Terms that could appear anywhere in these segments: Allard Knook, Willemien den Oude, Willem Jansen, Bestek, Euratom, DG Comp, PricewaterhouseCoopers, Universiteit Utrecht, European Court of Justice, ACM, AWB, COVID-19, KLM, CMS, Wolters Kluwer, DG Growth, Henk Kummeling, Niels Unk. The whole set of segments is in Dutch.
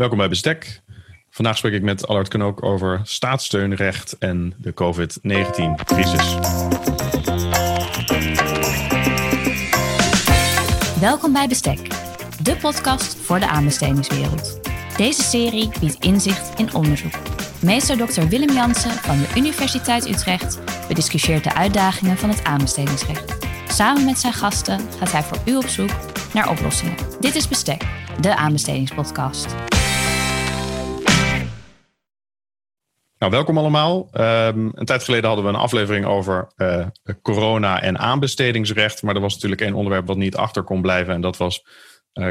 Welkom bij Bestek. Vandaag spreek ik met Allard Knook over staatssteunrecht en de COVID-19-crisis. Welkom bij Bestek, de podcast voor de aanbestedingswereld. Deze serie biedt inzicht in onderzoek. Meester Dr. Willem Jansen van de Universiteit Utrecht bediscussieert de uitdagingen van het aanbestedingsrecht. Samen met zijn gasten gaat hij voor u op zoek naar oplossingen. Dit is Bestek, de aanbestedingspodcast. Nou, welkom allemaal. Een tijd geleden hadden we een aflevering over corona en aanbestedingsrecht. Maar er was natuurlijk één onderwerp wat niet achter kon blijven. En dat was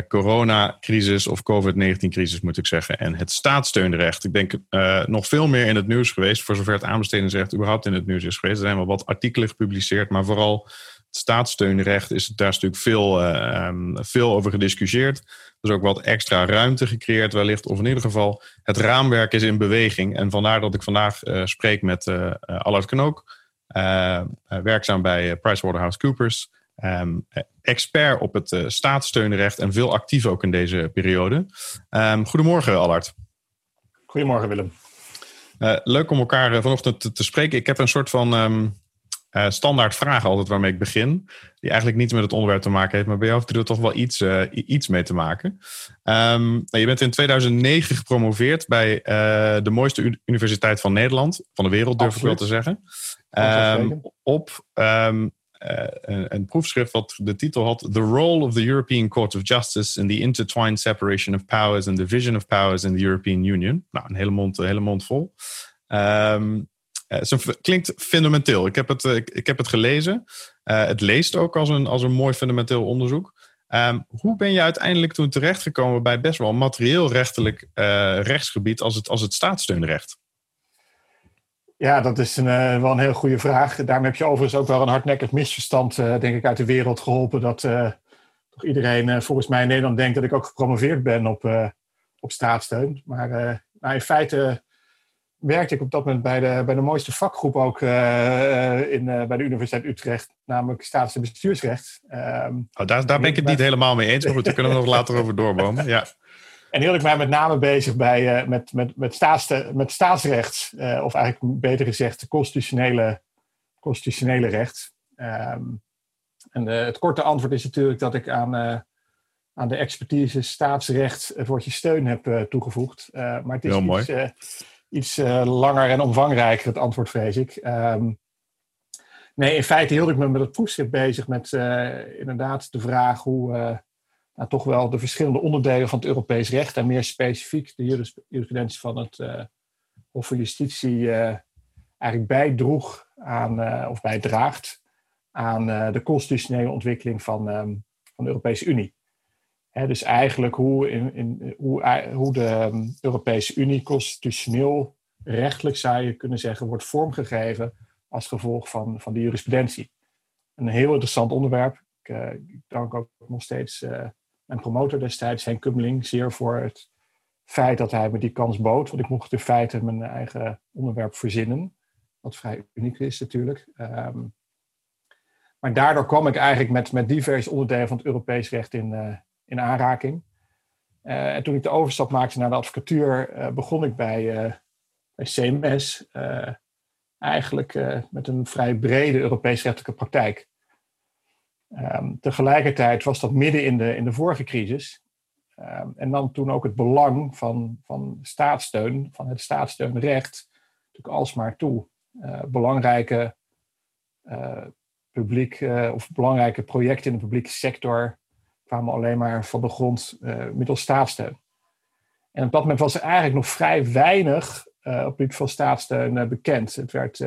coronacrisis of COVID-19-crisis moet ik zeggen. En het staatssteunrecht. Ik denk nog veel meer in het nieuws geweest. Voor zover het aanbestedingsrecht überhaupt in het nieuws is geweest. Er zijn wel wat artikelen gepubliceerd. Maar vooral het staatssteunrecht is daar natuurlijk veel over gediscussieerd. Er is ook wat extra ruimte gecreëerd wellicht. Of in ieder geval het raamwerk is in beweging. En vandaar dat ik vandaag spreek met Allard Knook. Werkzaam bij PricewaterhouseCoopers. Expert op het staatssteunrecht en veel actief ook in deze periode. Goedemorgen Allard. Goedemorgen Willem. Leuk om elkaar vanochtend te spreken. Ik heb een soort van standaard vragen altijd waarmee ik begin. Die eigenlijk niets met het onderwerp te maken heeft. Maar bij jou heeft er toch wel iets mee te maken. Je bent in 2009 gepromoveerd bij de mooiste universiteit van Nederland. Van de wereld durf Absoluut. Ik wel te zeggen. Een proefschrift wat de titel had: The Role of the European Court of Justice in the Intertwined Separation of Powers and Division of Powers in the European Union. Nou, een hele mond vol. Klinkt fundamenteel. Ik heb het gelezen. Het leest ook als een mooi fundamenteel onderzoek. Hoe ben je uiteindelijk toen terechtgekomen bij best wel materieel rechtelijk rechtsgebied als het staatssteunrecht? Ja, dat is wel een heel goede vraag. Daarom heb je overigens ook wel een hardnekkig misverstand, denk ik, uit de wereld geholpen. Dat toch iedereen volgens mij in Nederland denkt dat ik ook gepromoveerd ben op staatssteun. Maar in feite werkte ik op dat moment bij de mooiste vakgroep ook bij de Universiteit Utrecht, namelijk staats- en bestuursrecht. Daar ben ik het niet helemaal mee eens, maar goed, daar kunnen we nog later over doorbomen. Ja. En hield ik mij met name bezig met staatsrecht. Of eigenlijk beter gezegd, constitutionele recht. Het korte antwoord is natuurlijk dat ik aan de expertise staatsrecht het woordje steun heb toegevoegd. Maar het is iets langer en omvangrijker, het antwoord, vrees ik. In feite hield ik me met het proefschrift bezig met inderdaad de vraag hoe toch wel de verschillende onderdelen van het Europees recht en meer specifiek de jurisprudentie van het Hof van Justitie eigenlijk bijdroeg aan, of bijdraagt aan de constitutionele ontwikkeling van de Europese Unie. Dus eigenlijk hoe de Europese Unie constitutioneel rechtelijk, zou je kunnen zeggen, wordt vormgegeven als gevolg van de jurisprudentie. Een heel interessant onderwerp. Ik dank ook nog steeds mijn promotor destijds, Henk Kummeling, zeer voor het feit dat hij me die kans bood. Want ik mocht in feite mijn eigen onderwerp verzinnen. Wat vrij uniek is natuurlijk. Maar daardoor kwam ik eigenlijk met diverse onderdelen van het Europees recht in aanraking. En toen ik de overstap maakte naar de advocatuur, begon ik bij CMS. Eigenlijk met een vrij brede Europees rechtelijke praktijk. Tegelijkertijd was dat midden in de vorige crisis. En dan toen ook het belang van staatssteun, van het staatssteunrecht, natuurlijk alsmaar toe. Belangrijke belangrijke projecten in de publieke sector kwamen alleen maar van de grond middels staatssteun. En op dat moment was er eigenlijk nog vrij weinig op het van staatssteun bekend. Het werd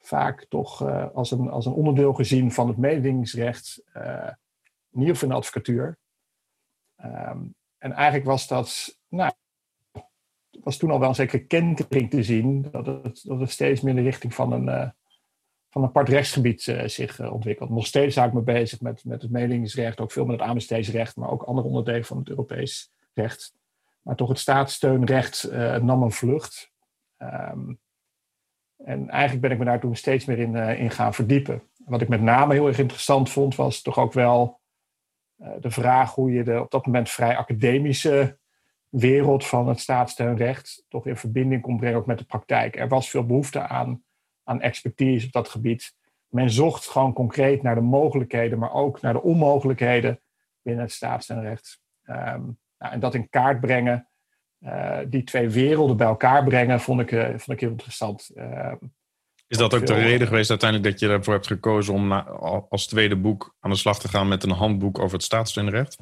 vaak toch als een onderdeel gezien van het mededingingsrecht, in ieder geval in de advocatuur. En eigenlijk was toen al wel een zekere kentering te zien dat het steeds meer in de richting van een apart rechtsgebied zich ontwikkelt. Nog steeds hou ik me bezig met het mededingingsrecht, ook veel met het aanbestedingsrecht, maar ook andere onderdelen van het Europees recht. Maar toch het staatssteunrecht nam een vlucht. En eigenlijk ben ik me daar toen steeds meer in gaan verdiepen. Wat ik met name heel erg interessant vond, was toch ook wel de vraag hoe je de op dat moment vrij academische wereld van het staatssteunrecht toch in verbinding kon brengen ook met de praktijk. Er was veel behoefte aan expertise op dat gebied. Men zocht gewoon concreet naar de mogelijkheden, maar ook naar de onmogelijkheden binnen het staatssteunrecht. En dat in kaart brengen, die twee werelden bij elkaar brengen, vond ik heel interessant. Is dat ook de reden geweest uiteindelijk dat je ervoor hebt gekozen om als tweede boek aan de slag te gaan met een handboek over het staatssteunrecht?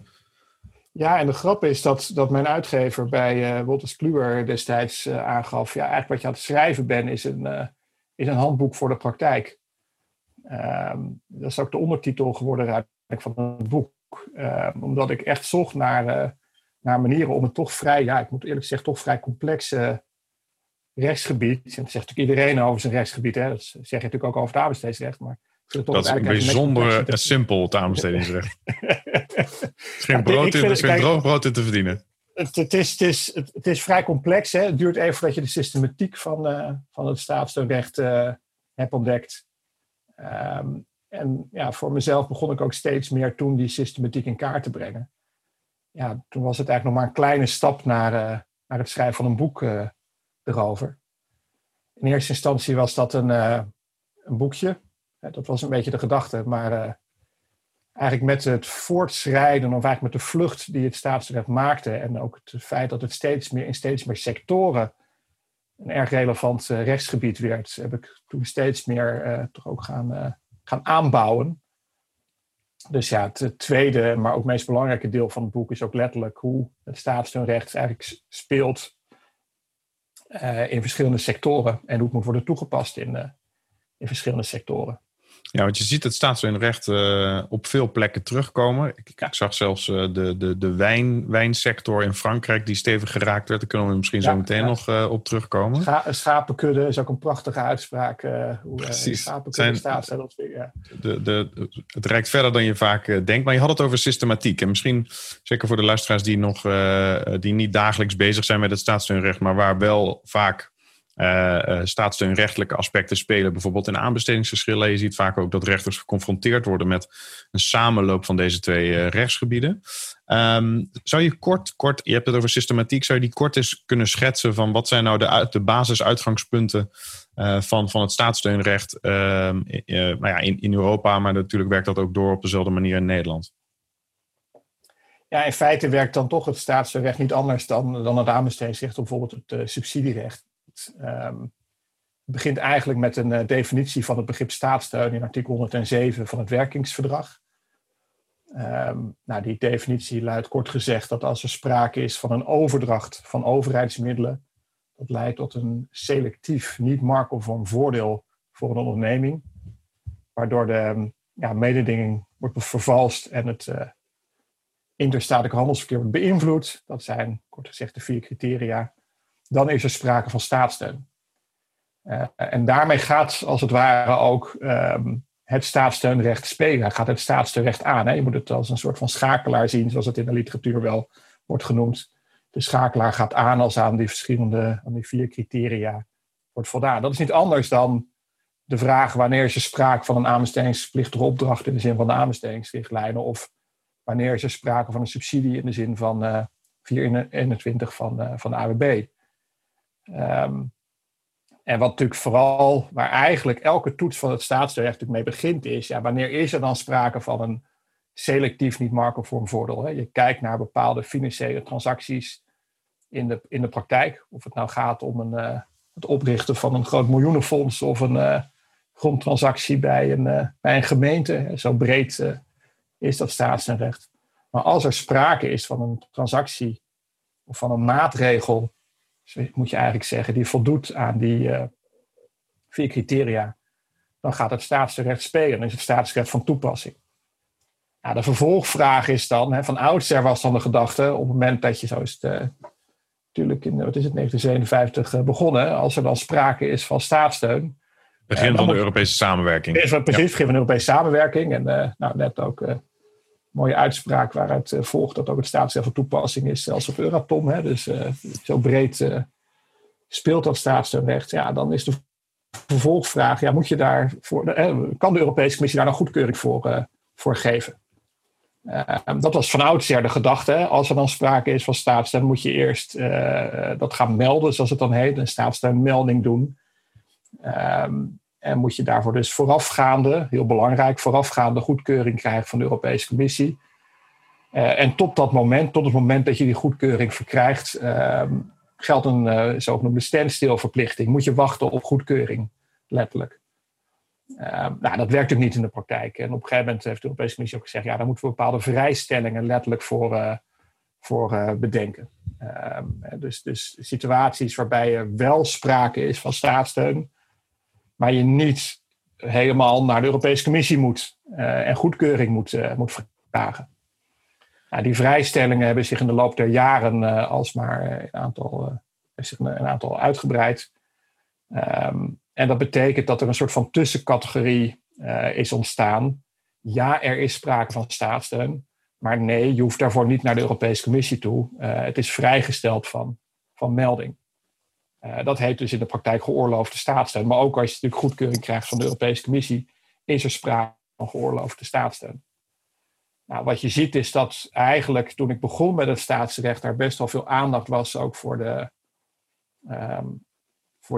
Ja, en de grap is dat mijn uitgever bij Wolters Kluwer destijds aangaf, ja, eigenlijk wat je aan het schrijven bent is een handboek voor de praktijk. Dat is ook de ondertitel geworden eigenlijk van het boek. Omdat ik echt zocht naar manieren om het toch vrij, ja, ik moet eerlijk zeggen, toch vrij complexe rechtsgebied. En dat zegt natuurlijk iedereen over zijn rechtsgebied. Hè. Dat zeg je natuurlijk ook over het aanbestedingsrecht. Maar dat is een bijzonder simpel, het aanbestedingsrecht. Het is geen droog brood in te verdienen. Het is vrij complex. Hè. Het duurt even voordat je de systematiek van het staatssteunrecht hebt ontdekt. En ja, voor mezelf begon ik ook steeds meer toen die systematiek in kaart te brengen. Ja, toen was het eigenlijk nog maar een kleine stap naar het schrijven van een boek erover. In eerste instantie was dat een boekje. Dat was een beetje de gedachte. Maar eigenlijk met het voortschrijden, of eigenlijk met de vlucht die het staatsrecht maakte, en ook het feit dat het steeds meer sectoren een erg relevant rechtsgebied werd, heb ik toen steeds meer toch ook gaan aanbouwen. Dus ja, het tweede, maar ook meest belangrijke deel van het boek is ook letterlijk hoe het staatssteunrecht eigenlijk speelt in verschillende sectoren en hoe het moet worden toegepast in verschillende sectoren. Ja, want je ziet het staatssteunrecht op veel plekken terugkomen. Ik zag zelfs de wijnsector in Frankrijk die stevig geraakt werd. Daar kunnen we misschien zo meteen nog op terugkomen. Schapenkudde is ook een prachtige uitspraak. Precies. Schapenkudde staat. Het reikt verder dan je vaak denkt. Maar je had het over systematiek. En misschien, zeker voor de luisteraars die niet dagelijks bezig zijn met het staatssteunrecht, maar waar wel vaak staatssteunrechtelijke aspecten spelen, bijvoorbeeld in aanbestedingsverschillen. Je ziet vaak ook dat rechters geconfronteerd worden met een samenloop van deze twee rechtsgebieden. Zou je kort, je hebt het over systematiek, zou je die kort eens kunnen schetsen van wat zijn nou de basisuitgangspunten van het staatssteunrecht in Europa, maar natuurlijk werkt dat ook door op dezelfde manier in Nederland? Ja, in feite werkt dan toch het staatssteunrecht niet anders dan het aanbestedingsrecht, of bijvoorbeeld het subsidierecht. Het begint eigenlijk met een definitie van het begrip staatssteun in artikel 107 van het werkingsverdrag. Die definitie luidt kort gezegd dat als er sprake is van een overdracht van overheidsmiddelen, dat leidt tot een selectief, niet marktconform voordeel voor een onderneming, waardoor de mededinging wordt vervalst en het interstatelijke handelsverkeer wordt beïnvloed. Dat zijn kort gezegd de 4 criteria. Dan is er sprake van staatssteun. En daarmee gaat als het ware ook het staatssteunrecht spelen. Gaat het staatssteunrecht aan. Hè? Je moet het als een soort van schakelaar zien, zoals het in de literatuur wel wordt genoemd. De schakelaar gaat aan als aan die verschillende, aan die 4 criteria wordt voldaan. Dat is niet anders dan de vraag wanneer is er sprake van een aanbestedingsplichtige opdracht in de zin van de aanbestedingsrichtlijnen, of wanneer is er sprake van een subsidie in de zin van 421 van de AWB. En wat natuurlijk vooral, waar eigenlijk elke toets van het staatsrecht mee begint is, ja, wanneer is er dan sprake van een selectief niet marktconform voordeel? Hè? Je kijkt naar bepaalde financiële transacties in de praktijk. Of het nou gaat om het oprichten van een groot miljoenenfonds of een grondtransactie bij een gemeente. Hè? Zo breed is dat staatsrecht. Maar als er sprake is van een transactie of van een maatregel, moet je eigenlijk zeggen, die voldoet aan die 4 criteria, dan gaat het staatsrecht spelen. Dan is het staatsrecht van toepassing. Ja, de vervolgvraag is dan, van oudsher was dan de gedachte, op het moment dat je, zo is het natuurlijk in 1957 begonnen, als er dan sprake is van staatssteun. Begin van de Europese samenwerking. Precies, begin van de Europese samenwerking. En net ook mooie uitspraak waaruit volgt dat ook het staatsrecht van toepassing is, zelfs op Euratom. Hè? Dus zo breed speelt dat staatsrecht. Ja, dan is de vervolgvraag, ja, moet je daar kan de Europese Commissie daar nou goedkeuring voor geven? Dat was van oudsher de gedachte. Als er dan sprake is van staatssteun, moet je eerst dat gaan melden, zoals het dan heet, een staatssteunmelding doen. En moet je daarvoor dus voorafgaande, heel belangrijk, voorafgaande goedkeuring krijgen van de Europese Commissie. En tot dat moment, tot het moment dat je die goedkeuring verkrijgt, geldt een zogenoemde standstilverplichting. Moet je wachten op goedkeuring, letterlijk. Nou, dat werkt ook niet in de praktijk. En op een gegeven moment heeft de Europese Commissie ook gezegd, ja, daar moeten we bepaalde vrijstellingen letterlijk voor bedenken. Dus situaties waarbij er wel sprake is van staatssteun, maar je niet helemaal naar de Europese Commissie moet en goedkeuring moet vragen. Nou, die vrijstellingen hebben zich in de loop der jaren alsmaar een aantal uitgebreid. En dat betekent dat er een soort van tussencategorie is ontstaan. Ja, er is sprake van staatssteun. Maar nee, je hoeft daarvoor niet naar de Europese Commissie toe. Het is vrijgesteld van melding. Dat heet dus in de praktijk geoorloofde staatssteun. Maar ook als je natuurlijk goedkeuring krijgt van de Europese Commissie, is er sprake van geoorloofde staatssteun. Nou, wat je ziet is dat eigenlijk toen ik begon met het staatsrecht, daar best wel veel aandacht was ook voor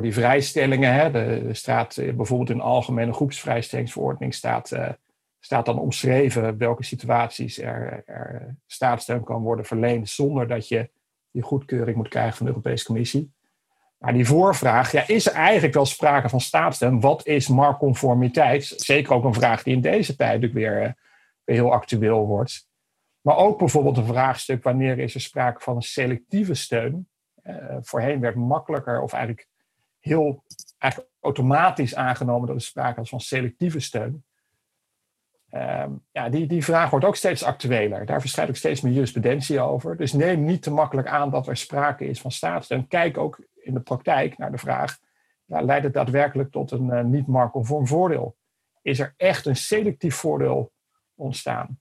die vrijstellingen. Hè. Er staat bijvoorbeeld in de Algemene Groepsvrijstellingsverordening staat dan omschreven welke situaties er staatssteun kan worden verleend zonder dat je die goedkeuring moet krijgen van de Europese Commissie. Maar die voorvraag, ja, is er eigenlijk wel sprake van staatssteun? Wat is marktconformiteit? Zeker ook een vraag die in deze tijd ook weer heel actueel wordt. Maar ook bijvoorbeeld een vraagstuk, wanneer is er sprake van een selectieve steun? Voorheen werd makkelijker of eigenlijk automatisch aangenomen dat er sprake was van selectieve steun. Die vraag wordt ook steeds actueler. Daar verschijnt ook steeds meer jurisprudentie over. Dus neem niet te makkelijk aan dat er sprake is van staatssteun. Kijk ook in de praktijk naar de vraag, nou, leidt het daadwerkelijk tot een niet marktconform voordeel? Is er echt een selectief voordeel ontstaan?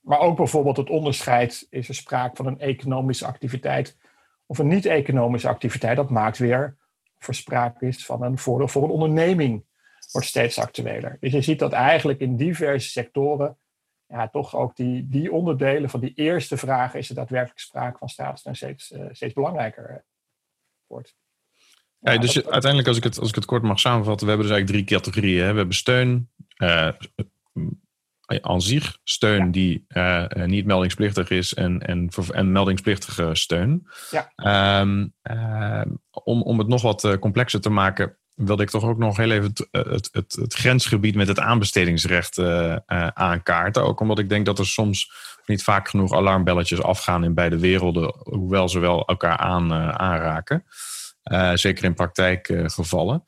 Maar ook bijvoorbeeld het onderscheid, is er sprake van een economische activiteit of een niet-economische activiteit? Dat maakt weer, of er sprake is van een voordeel voor een onderneming, wordt steeds actueler. Dus je ziet dat eigenlijk in diverse sectoren, ja, toch ook die onderdelen van die eerste vraag, is er daadwerkelijk sprake van staatssteun steeds belangrijker wordt. Ja, ja, dus uiteindelijk, als ik het kort mag samenvatten, we hebben dus eigenlijk drie categorieën. Hè? We hebben steun, aan zich steun, ja, die niet meldingsplichtig is en meldingsplichtige steun. Ja. Om het nog wat complexer te maken, wilde ik toch ook nog heel even het grensgebied met het aanbestedingsrecht aankaarten. Ook omdat ik denk dat er soms niet vaak genoeg alarmbelletjes afgaan in beide werelden, hoewel ze wel elkaar aanraken. Zeker in praktijkgevallen.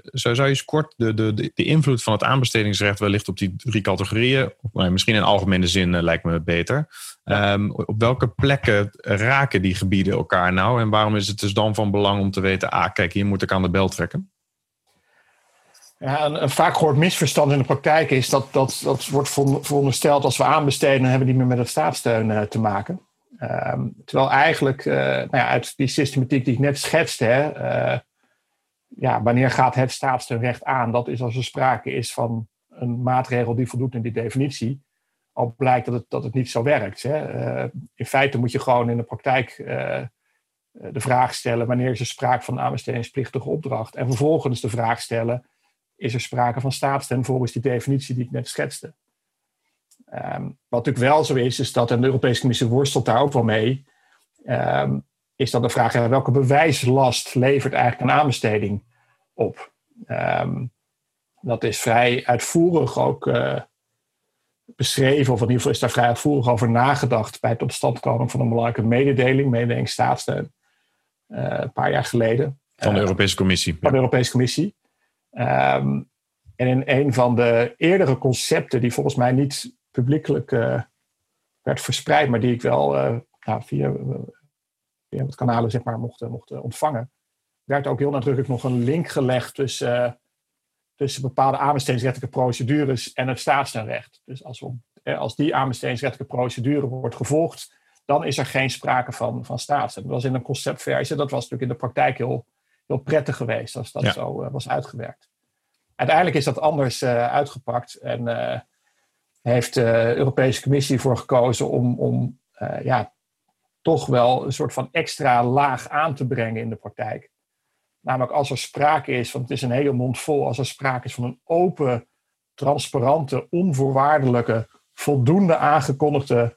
Zou je eens kort de invloed van het aanbestedingsrecht wellicht op die drie categorieën, misschien in algemene zin lijkt me beter. Ja. Op welke plekken raken die gebieden elkaar nou? En waarom is het dus dan van belang om te weten, kijk, hier moet ik aan de bel trekken? Ja, een vaak gehoord misverstand in de praktijk is dat wordt verondersteld, als we aanbesteden, hebben die meer met het staatssteun te maken. Terwijl eigenlijk, uit die systematiek die ik net schetste, wanneer gaat het staatssteunrecht aan? Dat is als er sprake is van een maatregel die voldoet aan die definitie. Al blijkt dat het niet zo werkt. Hè. In feite moet je gewoon in de praktijk de vraag stellen, wanneer is er sprake van een aanbestedingsplichtige opdracht? En vervolgens de vraag stellen, is er sprake van staatssteun volgens die definitie die ik net schetste? Wat natuurlijk wel zo is dat, en de Europese Commissie worstelt daar ook wel mee, is dan de vraag, welke bewijslast levert eigenlijk een aanbesteding op? Dat is vrij uitvoerig ook beschreven, of in ieder geval is daar vrij uitvoerig over nagedacht bij het tot stand komen van een belangrijke mededeling staatssteun, een paar jaar geleden. Van de Europese Commissie. Van de Europese Commissie. En in een van de eerdere concepten, die volgens mij niet publiekelijk werd verspreid, maar die ik wel via wat kanalen mochten ontvangen, werd ook heel nadrukkelijk nog een link gelegd tussen bepaalde aanbestedingsrechtelijke procedures en het staatssteunrecht. Dus als die aanbestedingsrechtelijke procedure wordt gevolgd, dan is er geen sprake van staatssteun. Dat was in een conceptversie. Dat was natuurlijk in de praktijk heel, heel prettig geweest als dat zo was uitgewerkt. Uiteindelijk is dat anders uitgepakt. En heeft de Europese Commissie voor gekozen om toch wel een soort van extra laag aan te brengen in de praktijk. Namelijk als er sprake is, want het is een hele mond vol, als er sprake is van een open, transparante, onvoorwaardelijke, voldoende aangekondigde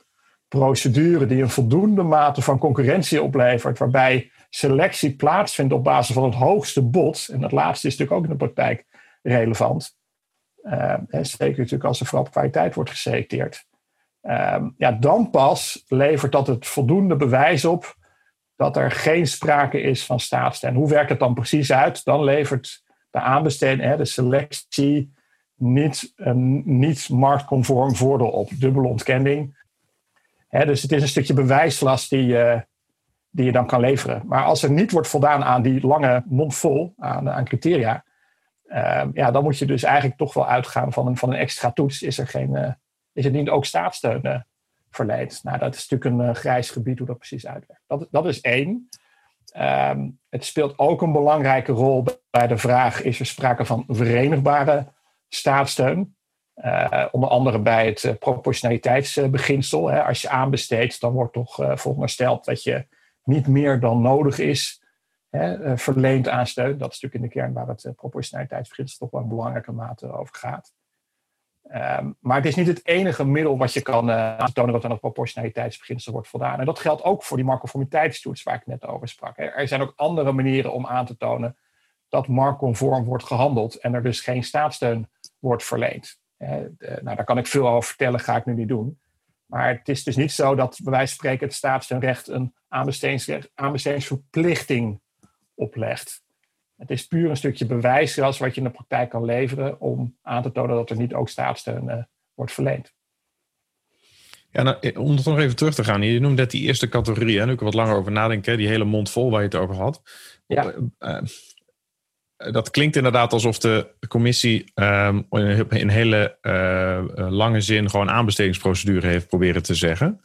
procedure die een voldoende mate van concurrentie oplevert, waarbij selectie plaatsvindt op basis van het hoogste bod, en dat laatste is natuurlijk ook in de praktijk relevant, zeker natuurlijk als er vooral op kwaliteit wordt geselecteerd, dan pas levert dat het voldoende bewijs op dat er geen sprake is van staatssteun. Hoe werkt het dan precies uit? Dan levert de aanbesteding, de selectie, niet marktconform voordeel op. Dubbele ontkenning. Dus het is een stukje bewijslast die je dan kan leveren. Maar als er niet wordt voldaan aan die lange mond vol aan criteria, dan moet je dus eigenlijk toch wel uitgaan van een extra toets. Is er niet ook staatssteun verleend? Nou, dat is natuurlijk een grijs gebied hoe dat precies uitwerkt. Dat is één. Het speelt ook een belangrijke rol bij de vraag: is er sprake van verenigbare staatssteun? Onder andere bij het proportionaliteitsbeginsel. Als je aanbesteedt, dan wordt toch verondersteld dat je niet meer dan nodig is verleend aan steun. Dat is natuurlijk in de kern waar het proportionaliteitsbeginsel toch wel in belangrijke mate over gaat. Maar het is niet het enige middel wat je kan aantonen dat aan het proportionaliteitsbeginsel wordt voldaan. En dat geldt ook voor die marktconformiteitstoets waar ik net over sprak. Er zijn ook andere manieren om aan te tonen dat marktconform wordt gehandeld en er dus geen staatssteun wordt verleend. Daar kan ik veel over vertellen, ga ik nu niet doen. Maar het is dus niet zo dat bij wijze van spreken het staatssteunrecht een aanbestedingsverplichting oplegt. Het is puur een stukje bewijslast wat je in de praktijk kan leveren om aan te tonen dat er niet ook staatssteun wordt verleend. Ja, om nog even terug te gaan. Je noemt net die eerste categorie. Nu kan ik wat langer over nadenken. Die hele mond vol waar je het over had. Ja. Dat klinkt inderdaad alsof de commissie in hele lange zin gewoon aanbestedingsprocedure heeft proberen te zeggen.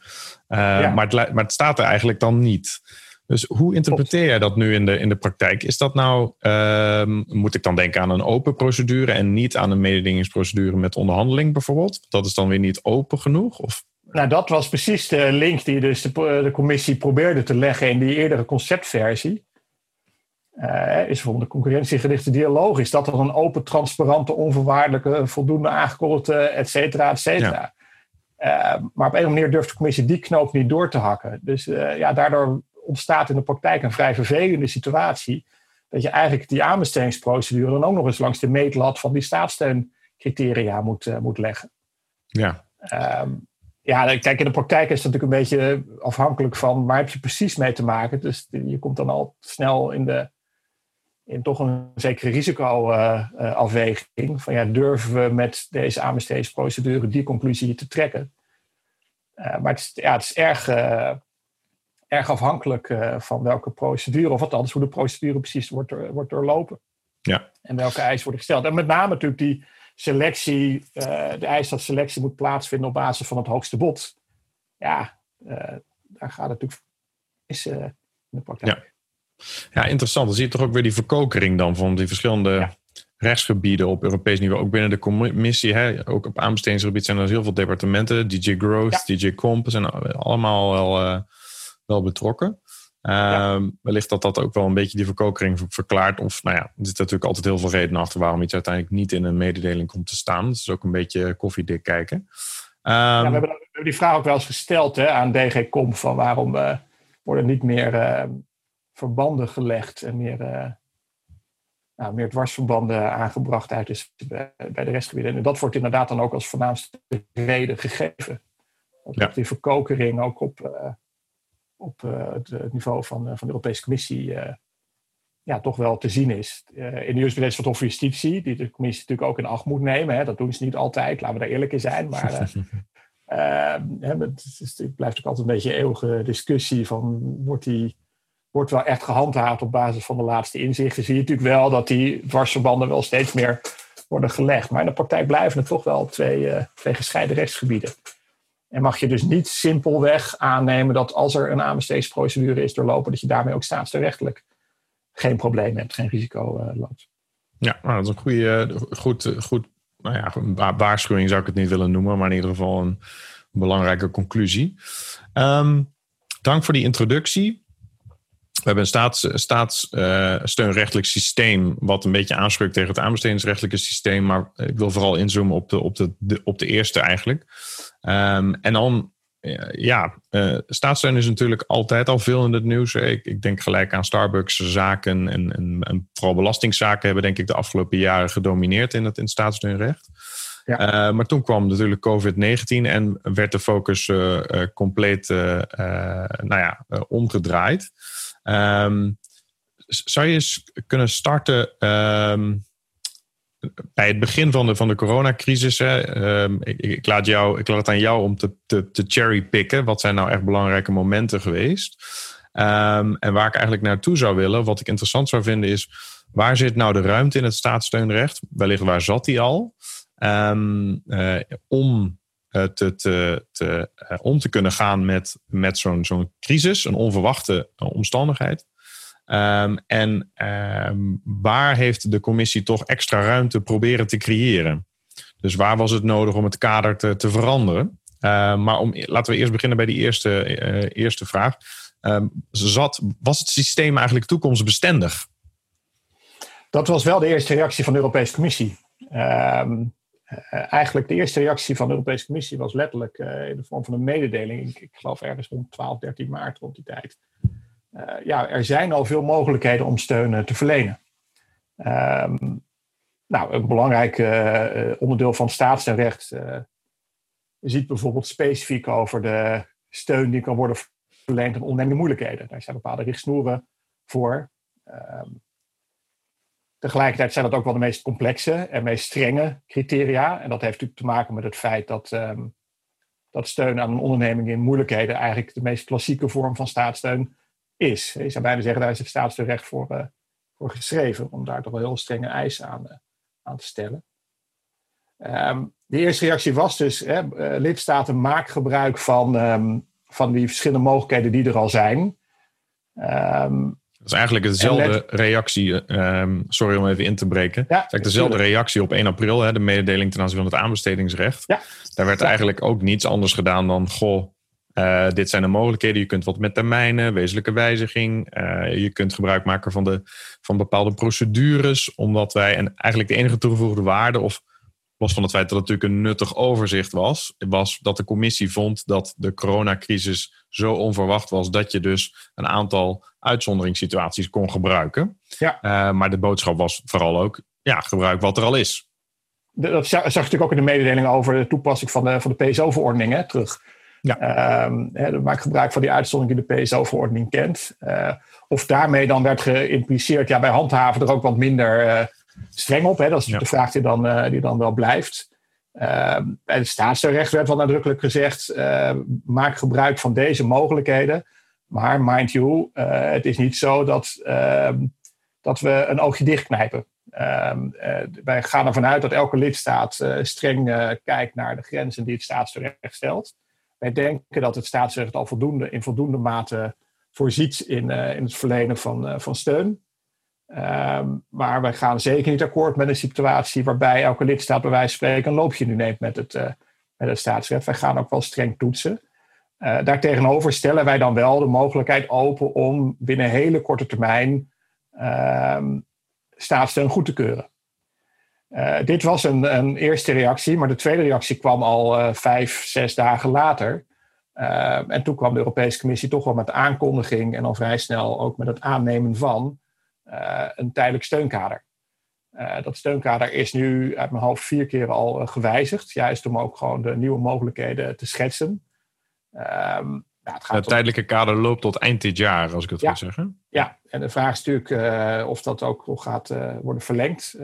Maar het staat er eigenlijk dan niet. Dus hoe interpreteer jij dat nu in de praktijk? Is dat nou, moet ik dan denken aan een open procedure en niet aan een mededingingsprocedure met onderhandeling bijvoorbeeld? Dat is dan weer niet open genoeg? Of? Nou, dat was precies de link die dus de commissie probeerde te leggen in die eerdere conceptversie. Is bijvoorbeeld de concurrentiegerichte dialoog. Is dat dan een open, transparante, onvoorwaardelijke, voldoende aangekondigde, et cetera, et cetera. Ja. Maar op een of andere manier durft de commissie die knoop niet door te hakken. Dus daardoor ontstaat in de praktijk een vrij vervelende situatie, dat je eigenlijk die aanbestedingsprocedure dan ook nog eens langs de meetlat van die staatssteuncriteria moet leggen. Ja. Kijk, in de praktijk is dat natuurlijk een beetje afhankelijk van waar heb je precies mee te maken. Dus je komt dan al snel in toch een zekere risicoafweging. Van durven we met deze aanbestedingsprocedure die conclusie te trekken? Maar het is erg afhankelijk van welke procedure, of althans hoe de procedure precies wordt doorlopen. Ja. En welke eisen worden gesteld. En met name natuurlijk die selectie, de eis dat selectie moet plaatsvinden op basis van het hoogste bod. Ja, daar gaat het natuurlijk mis in de praktijk. Ja. Ja, interessant. Dan zie je toch ook weer die verkokering dan van die verschillende rechtsgebieden op Europees niveau. Ook binnen de commissie, ook op aanbestedingsgebied zijn er heel veel departementen. DG Growth, DG Comp, zijn allemaal wel betrokken. Wellicht dat ook wel een beetje die verkokering verklaart. Of er zit natuurlijk altijd heel veel redenen achter waarom iets uiteindelijk niet in een mededeling komt te staan. Dus ook een beetje koffiedik kijken. We hebben die vraag ook wel eens gesteld aan DG Comp van waarom worden niet meer verbanden gelegd en meer dwarsverbanden aangebracht uit bij de restgebieden. En dat wordt inderdaad dan ook als voornaamste reden gegeven. Op die verkokering ook op het niveau van de Europese Commissie toch wel te zien is. In de jurisdictie van het Hof van Justitie, die de Commissie natuurlijk ook in acht moet nemen. Dat doen ze niet altijd, laten we daar eerlijk in zijn. Maar het blijft ook altijd een beetje een eeuwige discussie van wordt wel echt gehandhaafd op basis van de laatste inzichten. Zie je natuurlijk wel dat die dwarsverbanden wel steeds meer worden gelegd. Maar in de praktijk blijven het toch wel twee gescheiden rechtsgebieden. En mag je dus niet simpelweg aannemen dat als er een aanbestedingsprocedure is doorlopen, dat je daarmee ook staatsrechtelijk geen probleem hebt, geen risico loopt. Ja, nou, dat is een goed nou ja, een waarschuwing zou ik het niet willen noemen, maar in ieder geval een belangrijke conclusie. Dank voor die introductie. We hebben een staatssteunrechtelijk systeem wat een beetje aanspreekt tegen het aanbestedingsrechtelijke systeem. Maar ik wil vooral inzoomen op de eerste eigenlijk. En dan, staatssteun is natuurlijk altijd al veel in het nieuws. Ik denk gelijk aan Starbucks-zaken en vooral belastingszaken hebben denk ik de afgelopen jaren gedomineerd in het staatssteunrecht. Ja. Maar toen kwam natuurlijk COVID-19 en werd de focus compleet omgedraaid. Zou je eens kunnen starten bij het begin van de coronacrisis? Hè? Ik laat het aan jou om te cherrypicken. Wat zijn nou echt belangrijke momenten geweest? En waar ik eigenlijk naartoe zou willen, wat ik interessant zou vinden is, waar zit nou de ruimte in het staatssteunrecht? Wellicht waar zat die al? Om te kunnen gaan met zo'n crisis, een onverwachte omstandigheid. Waar heeft de commissie toch extra ruimte proberen te creëren? Dus waar was het nodig om het kader te veranderen? Laten we eerst beginnen bij die eerste vraag. Was het systeem eigenlijk toekomstbestendig? Dat was wel de eerste reactie van de Europese Commissie. Eigenlijk de eerste reactie van de Europese Commissie was letterlijk in de vorm van een mededeling. Ik geloof ergens rond 12, 13 maart rond die tijd. Er zijn al veel mogelijkheden om steun te verlenen. Een belangrijk onderdeel van staatssteunrecht ziet bijvoorbeeld specifiek over de steun die kan worden verleend aan ondernemende moeilijkheden. Daar zijn bepaalde richtsnoeren voor. Tegelijkertijd zijn dat ook wel de meest complexe en meest strenge criteria. En dat heeft natuurlijk te maken met het feit dat steun aan een onderneming in moeilijkheden eigenlijk de meest klassieke vorm van staatssteun is. Je zou bijna zeggen, daar is het staatssteunrecht voor geschreven, om daar toch wel heel strenge eisen aan te stellen. De eerste reactie was dus, lidstaten maak gebruik van die verschillende mogelijkheden die er al zijn. Dat is eigenlijk dezelfde reactie, sorry om even in te breken. Ja, het is dezelfde reactie op 1 april, hè, de mededeling ten aanzien van het aanbestedingsrecht. Ja. Daar werd eigenlijk ook niets anders gedaan dan, dit zijn de mogelijkheden. Je kunt wat met termijnen, wezenlijke wijziging. Je kunt gebruik maken van bepaalde procedures. Omdat wij, en eigenlijk de enige toegevoegde waarde, of los van het feit dat het natuurlijk een nuttig overzicht was dat de commissie vond dat de coronacrisis zo onverwacht was dat je dus een aantal uitzonderingssituaties kon gebruiken. Ja. Maar de boodschap was vooral ook, gebruik wat er al is. Dat zag je natuurlijk ook in de mededeling over de toepassing van de PSO-verordening terug. Ja. Maak gebruik van die uitzondering die de PSO-verordening kent. Of daarmee dan werd geïmpliceerd, wij handhaven er ook wat minder streng op. Hè? Dat is de vraag die dan wel blijft. Bij het staatsrecht werd wel nadrukkelijk gezegd, maak gebruik van deze mogelijkheden. Maar mind you, het is niet zo dat we een oogje dichtknijpen. Wij gaan ervan uit dat elke lidstaat streng kijkt naar de grenzen die het staatsrecht stelt. Wij denken dat het staatsrecht al in voldoende mate voorziet in het verlenen van steun. Maar wij gaan zeker niet akkoord met een situatie waarbij elke lidstaat bij wijze van spreken een loopje nu neemt met het staatsrecht. Wij gaan ook wel streng toetsen. Daartegenover stellen wij dan wel de mogelijkheid open om binnen hele korte termijn staatssteun goed te keuren. Dit was een eerste reactie, maar de tweede reactie kwam al 5, 6 dagen later. En toen kwam de Europese Commissie toch wel met de aankondiging en al vrij snel ook met het aannemen van een tijdelijk steunkader. Dat steunkader is nu uit mijn hoofd 4 keer al gewijzigd, juist om ook gewoon de nieuwe mogelijkheden te schetsen. Het tijdelijke kader loopt tot eind dit jaar, als ik het goed zeg. Hè? Ja, en de vraag is natuurlijk of dat ook nog gaat worden verlengd.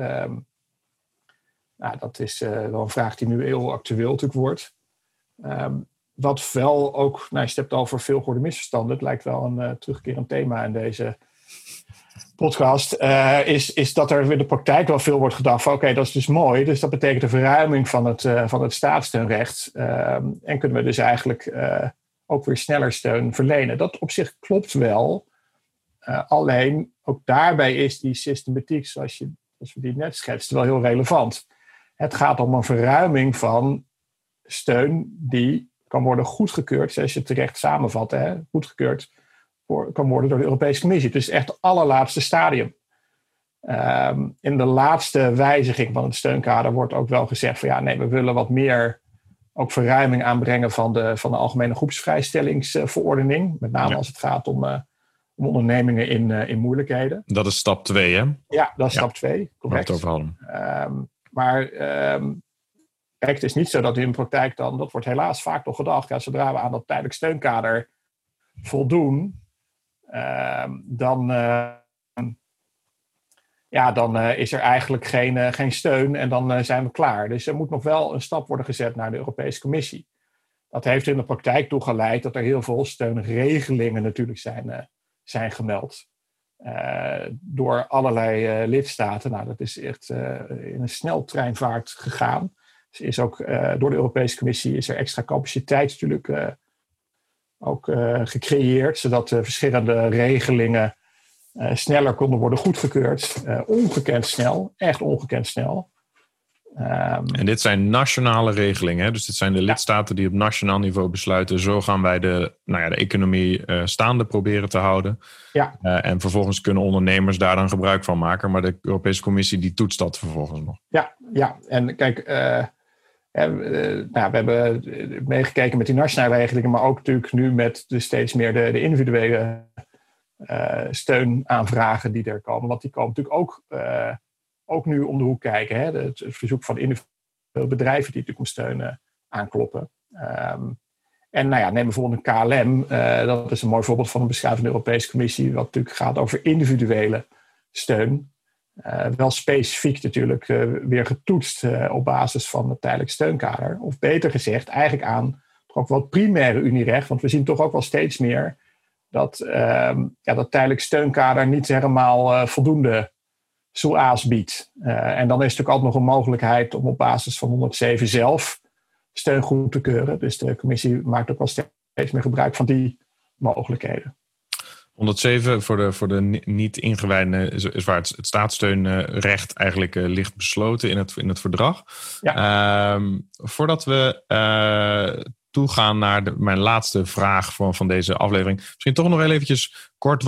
Dat is wel een vraag die nu heel actueel natuurlijk wordt. Wat wel ook, je hebt het over veel gehoorde misverstanden. Het lijkt wel een terugkerend thema in deze podcast. Is dat er in de praktijk wel veel wordt gedacht van oké, dat is dus mooi. Dus dat betekent een verruiming van het staatssteunrecht. En kunnen we dus eigenlijk ook weer sneller steun verlenen. Dat op zich klopt wel. Alleen ook daarbij is die systematiek zoals we die net schetsten wel heel relevant. Het gaat om een verruiming van steun die kan worden goedgekeurd, zoals je terecht samenvat, goedgekeurd kan worden door de Europese Commissie. Dus echt het allerlaatste stadium. In de laatste wijziging van het steunkader wordt ook wel gezegd van ja, nee, we willen wat meer ook verruiming aanbrengen van de algemene groepsvrijstellingsverordening. Met name als het gaat om ondernemingen in moeilijkheden. Dat is stap 2, hè? Ja, dat is stap 2, correct. Maar het is niet zo dat in de praktijk dan, dat wordt helaas vaak toch gedacht, ja, zodra we aan dat tijdelijk steunkader voldoen, dan is er eigenlijk geen steun en dan zijn we klaar. Dus er moet nog wel een stap worden gezet naar de Europese Commissie. Dat heeft in de praktijk toegeleid dat er heel veel steunregelingen natuurlijk zijn gemeld. Door allerlei lidstaten. Nou, dat is echt in een sneltreinvaart gegaan. Dus is ook door de Europese Commissie is er extra capaciteit natuurlijk ook gecreëerd. Zodat verschillende regelingen sneller konden worden goedgekeurd. Ongekend snel, echt ongekend snel. En dit zijn nationale regelingen, hè? Dus dit zijn de lidstaten die op nationaal niveau besluiten. Zo gaan wij de economie staande proberen te houden. Ja. En vervolgens kunnen ondernemers daar dan gebruik van maken. Maar de Europese Commissie die toetst dat vervolgens nog. Ja. En kijk, we hebben meegekeken met die nationale regelingen. Maar ook natuurlijk nu met steeds meer de individuele steunaanvragen die er komen. Want die komen natuurlijk ook nu om de hoek kijken. Hè? Het verzoek van individuele bedrijven die natuurlijk om steun aankloppen. Neem bijvoorbeeld een KLM. Dat is een mooi voorbeeld van een beschuit van de Europese Commissie. Wat natuurlijk gaat over individuele steun. Wel specifiek natuurlijk weer getoetst op basis van het tijdelijk steunkader. Of beter gezegd eigenlijk aan toch ook wel het primaire unierecht. Want we zien toch ook wel steeds meer dat tijdelijk steunkader niet helemaal voldoende soelaas biedt. En dan is natuurlijk altijd nog een mogelijkheid om op basis van 107 zelf steun goed te keuren. Dus de commissie maakt ook wel steeds meer gebruik van die mogelijkheden. 107 voor de niet ingewijden is waar het staatssteunrecht eigenlijk ligt besloten in het verdrag. Ja. Voordat we toegaan naar mijn laatste vraag van deze aflevering. Misschien toch nog heel eventjes kort.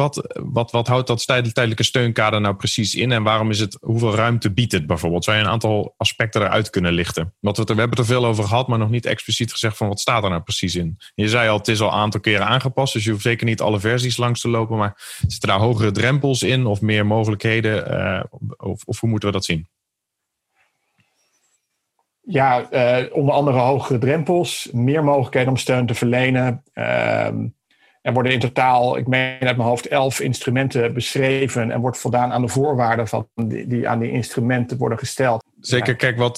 Wat houdt dat tijdelijke steunkader nou precies in? En hoeveel ruimte biedt het bijvoorbeeld? Zou je een aantal aspecten eruit kunnen lichten? Want we hebben het er veel over gehad, maar nog niet expliciet gezegd van wat staat er nou precies in? Je zei al, het is al een aantal keren aangepast, dus je hoeft zeker niet alle versies langs te lopen. Maar zitten daar hogere drempels in of meer mogelijkheden? Of hoe moeten we dat zien? Ja, onder andere hogere drempels, meer mogelijkheden om steun te verlenen. Er worden in totaal, ik meen uit mijn hoofd, 11 instrumenten beschreven en wordt voldaan aan de voorwaarden van die aan die instrumenten worden gesteld. Zeker, kijk, wat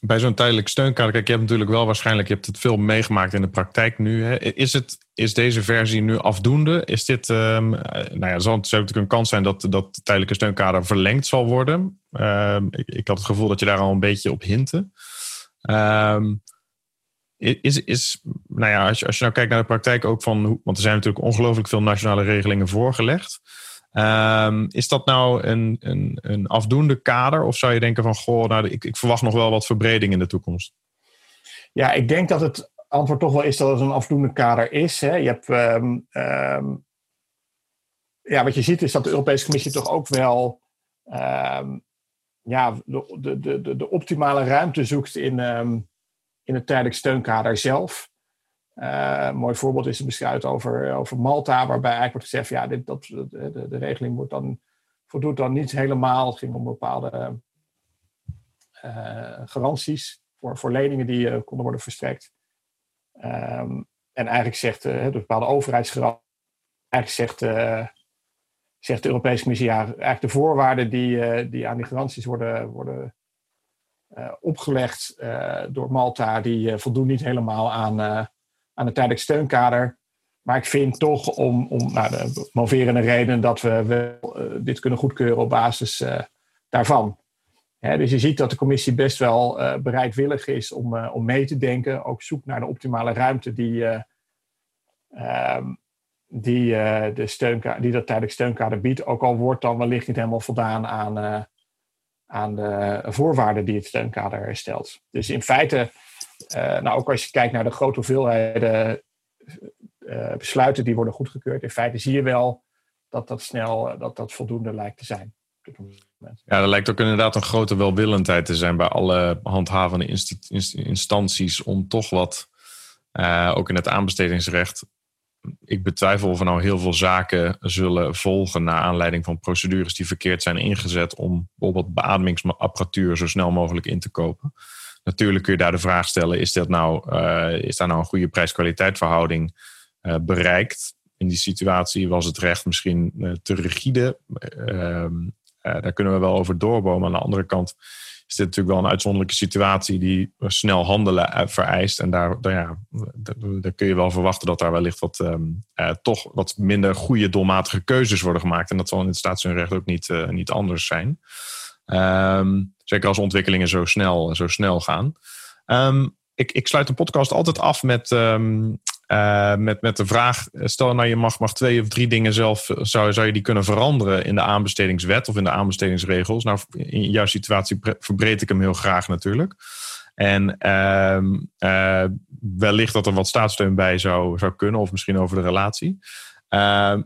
bij zo'n tijdelijk steunkader, kijk, je hebt het veel meegemaakt in de praktijk nu. Hè. Is deze versie nu afdoende? Is dit, er zal natuurlijk een kans zijn dat het tijdelijke steunkader verlengd zal worden. Ik had het gevoel dat je daar al een beetje op hintte. Als je nou kijkt naar de praktijk ook van, want er zijn natuurlijk ongelooflijk veel nationale regelingen voorgelegd. Is dat nou een afdoende kader? Of zou je denken van, ik verwacht nog wel wat verbreding in de toekomst? Ja, ik denk dat het antwoord toch wel is dat het een afdoende kader is. Hè. Je hebt, wat je ziet is dat de Europese Commissie toch ook wel de optimale ruimte zoekt in het tijdelijk steunkader zelf. Een mooi voorbeeld is een besluit over Malta, waarbij eigenlijk wordt gezegd, de regeling voldoet dan niet helemaal. Het ging om bepaalde garanties voor leningen die konden worden verstrekt. En eigenlijk zegt de bepaalde overheidsgarantie, zegt de Europese Commissie, eigenlijk de voorwaarden die aan die garanties worden opgelegd door Malta, die voldoen niet helemaal aan het tijdelijk steunkader. Maar ik vind toch om de moverende reden dat we wel, dit kunnen goedkeuren op basis daarvan. Dus je ziet dat de commissie best wel bereidwillig is om mee te denken. Ook zoekt naar de optimale ruimte die dat tijdelijk steunkader biedt. Ook al wordt dan wellicht niet helemaal voldaan aan, aan de voorwaarden die het steunkader stelt. Dus in feite, ook als je kijkt naar de grote hoeveelheden besluiten die worden goedgekeurd, in feite zie je wel dat dat voldoende lijkt te zijn. Ja, er lijkt ook inderdaad een grote welwillendheid te zijn bij alle handhavende instanties om toch wat, ook in het aanbestedingsrecht. Ik betwijfel of er nou heel veel zaken zullen volgen naar aanleiding van procedures die verkeerd zijn ingezet om bijvoorbeeld beademingsapparatuur zo snel mogelijk in te kopen. Natuurlijk kun je daar de vraag stellen, is daar nou een goede prijs-kwaliteitverhouding bereikt? In die situatie was het recht misschien te rigide. Daar kunnen we wel over doorbomen. Aan de andere kant is dit natuurlijk wel een uitzonderlijke situatie die snel handelen vereist. En daar kun je wel verwachten dat daar wellicht toch wat minder goede doelmatige keuzes worden gemaakt. En dat zal in het staatssteunrecht ook niet anders zijn. Zeker als ontwikkelingen zo snel gaan. Ik sluit de podcast altijd af met de vraag, stel nou je mag 2 of 3 dingen zelf, zou je die kunnen veranderen in de aanbestedingswet of in de aanbestedingsregels? Nou, in jouw situatie verbreed ik hem heel graag natuurlijk. En wellicht dat er wat staatssteun bij zou kunnen of misschien over de relatie.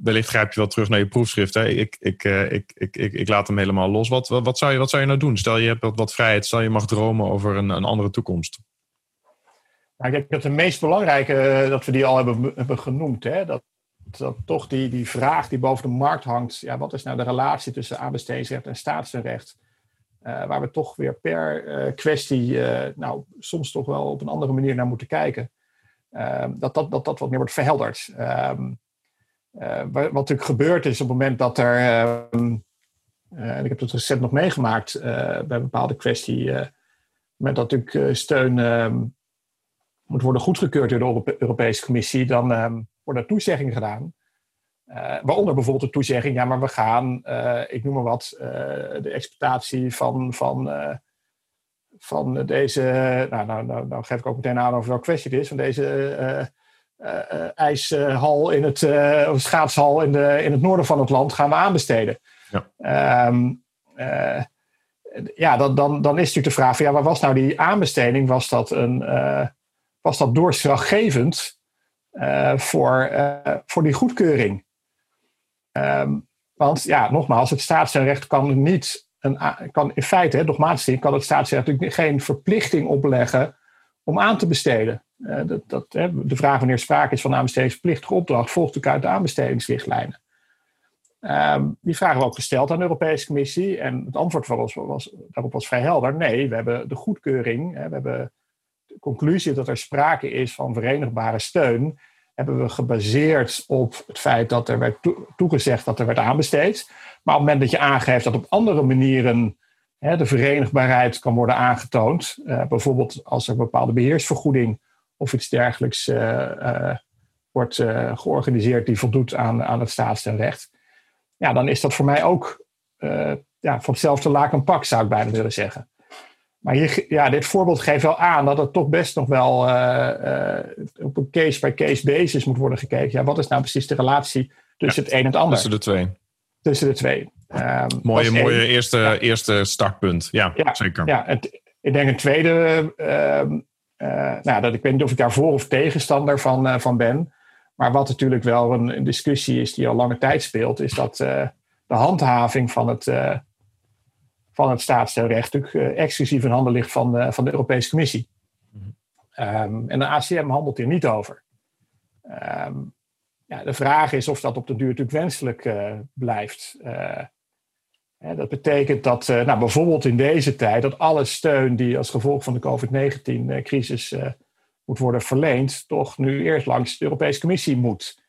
Wellicht grijp je wel terug naar je proefschrift. Hè? Ik laat hem helemaal los. Wat zou je nou doen? Stel je hebt wat vrijheid, stel je mag dromen over een andere toekomst. Nou, ik denk dat de meest belangrijke, dat we die al hebben genoemd, hè? Dat toch die vraag die boven de markt hangt, ja, wat is nou de relatie tussen aanbestedingsrecht en staatsrecht, waar we toch weer per kwestie soms toch wel op een andere manier naar moeten kijken. Dat wat meer wordt verhelderd. Wat natuurlijk gebeurd is op het moment dat er, en ik heb het recent nog meegemaakt bij een bepaalde kwestie, met dat natuurlijk steun moet worden goedgekeurd door de Europese Commissie, dan worden er toezeggingen gedaan. Waaronder bijvoorbeeld de toezegging, ja, maar we gaan, ik noem maar wat, de exploitatie van deze, nou geef ik ook meteen aan over welke kwestie het is, van deze ijshal in het, of schaatshal in het noorden van het land gaan we aanbesteden. Ja. Dan is natuurlijk de vraag van, ja, waar was nou die aanbesteding? Was dat doorslaggevend voor die goedkeuring? Want ja, nogmaals, het staatsrecht kan niet, kan in feite, dogmatisch gezien, kan het staatsrecht natuurlijk geen verplichting opleggen om aan te besteden. De vraag wanneer sprake is van aanbestedingsplichtige opdracht volgt natuurlijk uit de aanbestedingsrichtlijnen. Die vragen we ook gesteld aan de Europese Commissie en het antwoord van ons daarop was vrij helder. Nee, we hebben de goedkeuring, we hebben de conclusie dat er sprake is van verenigbare steun, hebben we gebaseerd op het feit dat er werd toegezegd dat er werd aanbesteed. Maar op het moment dat je aangeeft dat op andere manieren de verenigbaarheid kan worden aangetoond, bijvoorbeeld als er een bepaalde beheersvergoeding of iets dergelijks wordt georganiseerd die voldoet aan het staatssteunrecht, ja, dan is dat voor mij ook van hetzelfde laak een pak, zou ik bijna willen zeggen. Maar hier, ja, dit voorbeeld geeft wel aan dat het toch best nog wel op een case-by-case basis moet worden gekeken. Ja, wat is nou precies de relatie tussen het een en het ander? Tussen de twee. Mooie eerste startpunt. Ja, zeker. Ja, ik denk een tweede, ik weet niet of ik daar voor of tegenstander van ben. Maar wat natuurlijk wel een discussie is die al lange tijd speelt, is dat de handhaving van het staatssteunrecht natuurlijk exclusief in handen ligt van de Europese Commissie. En de ACM handelt hier niet over. De vraag is of dat op de duur natuurlijk wenselijk blijft. Dat betekent dat bijvoorbeeld in deze tijd dat alle steun die als gevolg van de COVID-19-crisis moet worden verleend, toch nu eerst langs de Europese Commissie moet.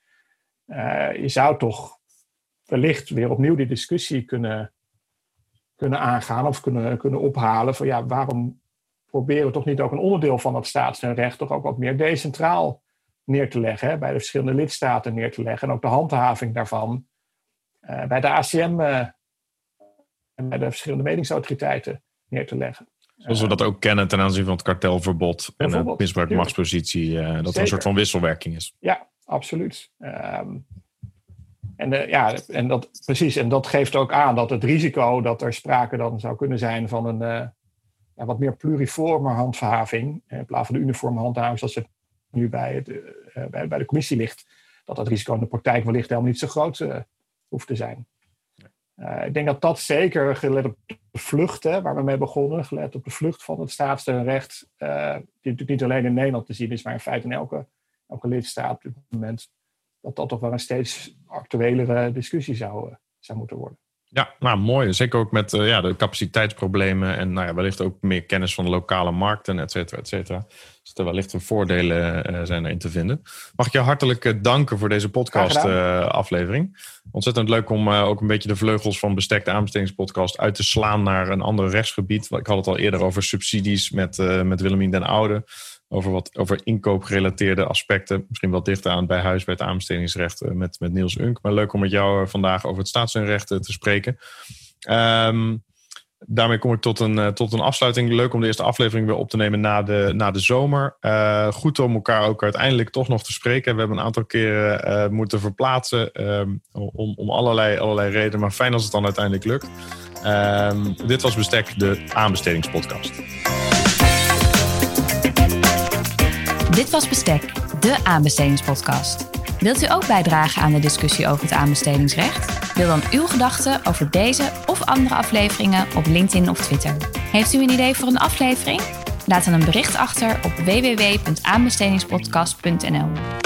Je zou toch wellicht weer opnieuw die discussie kunnen aangaan of kunnen ophalen van, ja, waarom proberen we toch niet ook een onderdeel van dat staatssteunrecht toch ook wat meer decentraal neer te leggen, bij de verschillende lidstaten neer te leggen en ook de handhaving daarvan bij de ACM en bij de verschillende meningsautoriteiten neer te leggen. Zoals we dat ook kennen ten aanzien van het kartelverbod en het misbruik van machtspositie, dat er een soort van wisselwerking is. Ja, absoluut. En dat geeft ook aan dat het risico dat er sprake dan zou kunnen zijn van een wat meer pluriforme handhaving, in plaats van de uniforme handhaving zoals het nu bij de commissie ligt, dat risico in de praktijk wellicht helemaal niet zo groot hoeft te zijn. Ik denk dat zeker, gelet op de vlucht, waar we mee begonnen, gelet op de vlucht van het staatssteunrecht, die natuurlijk niet alleen in Nederland te zien is, maar in feite in elke lidstaat op dit moment, dat toch wel een steeds actuelere discussie zou moeten worden. Ja, nou mooi. Zeker ook met de capaciteitsproblemen en wellicht ook meer kennis van de lokale markten, et cetera, et cetera. Dus er wellicht voordelen zijn erin te vinden. Mag ik je hartelijk danken voor deze podcast aflevering. Ontzettend leuk om ook een beetje de vleugels van Bestek, de aanbestedingspodcast, uit te slaan naar een ander rechtsgebied. Ik had het al eerder over subsidies met Willemien den Oude. Over inkoopgerelateerde aspecten. Misschien wel dichter aan bij huis bij het aanbestedingsrecht met Niels Unk. Maar leuk om met jou vandaag over het staatssteunrecht te spreken. Daarmee kom ik tot een afsluiting. Leuk om de eerste aflevering weer op te nemen na de zomer. Goed om elkaar ook uiteindelijk toch nog te spreken. We hebben een aantal keren moeten verplaatsen. Om allerlei redenen. Maar fijn als het dan uiteindelijk lukt. Dit was Bestek, de aanbestedingspodcast. Dit was Bestek, de aanbestedingspodcast. Wilt u ook bijdragen aan de discussie over het aanbestedingsrecht? Deel dan uw gedachten over deze of andere afleveringen op LinkedIn of Twitter. Heeft u een idee voor een aflevering? Laat dan een bericht achter op www.aanbestedingspodcast.nl.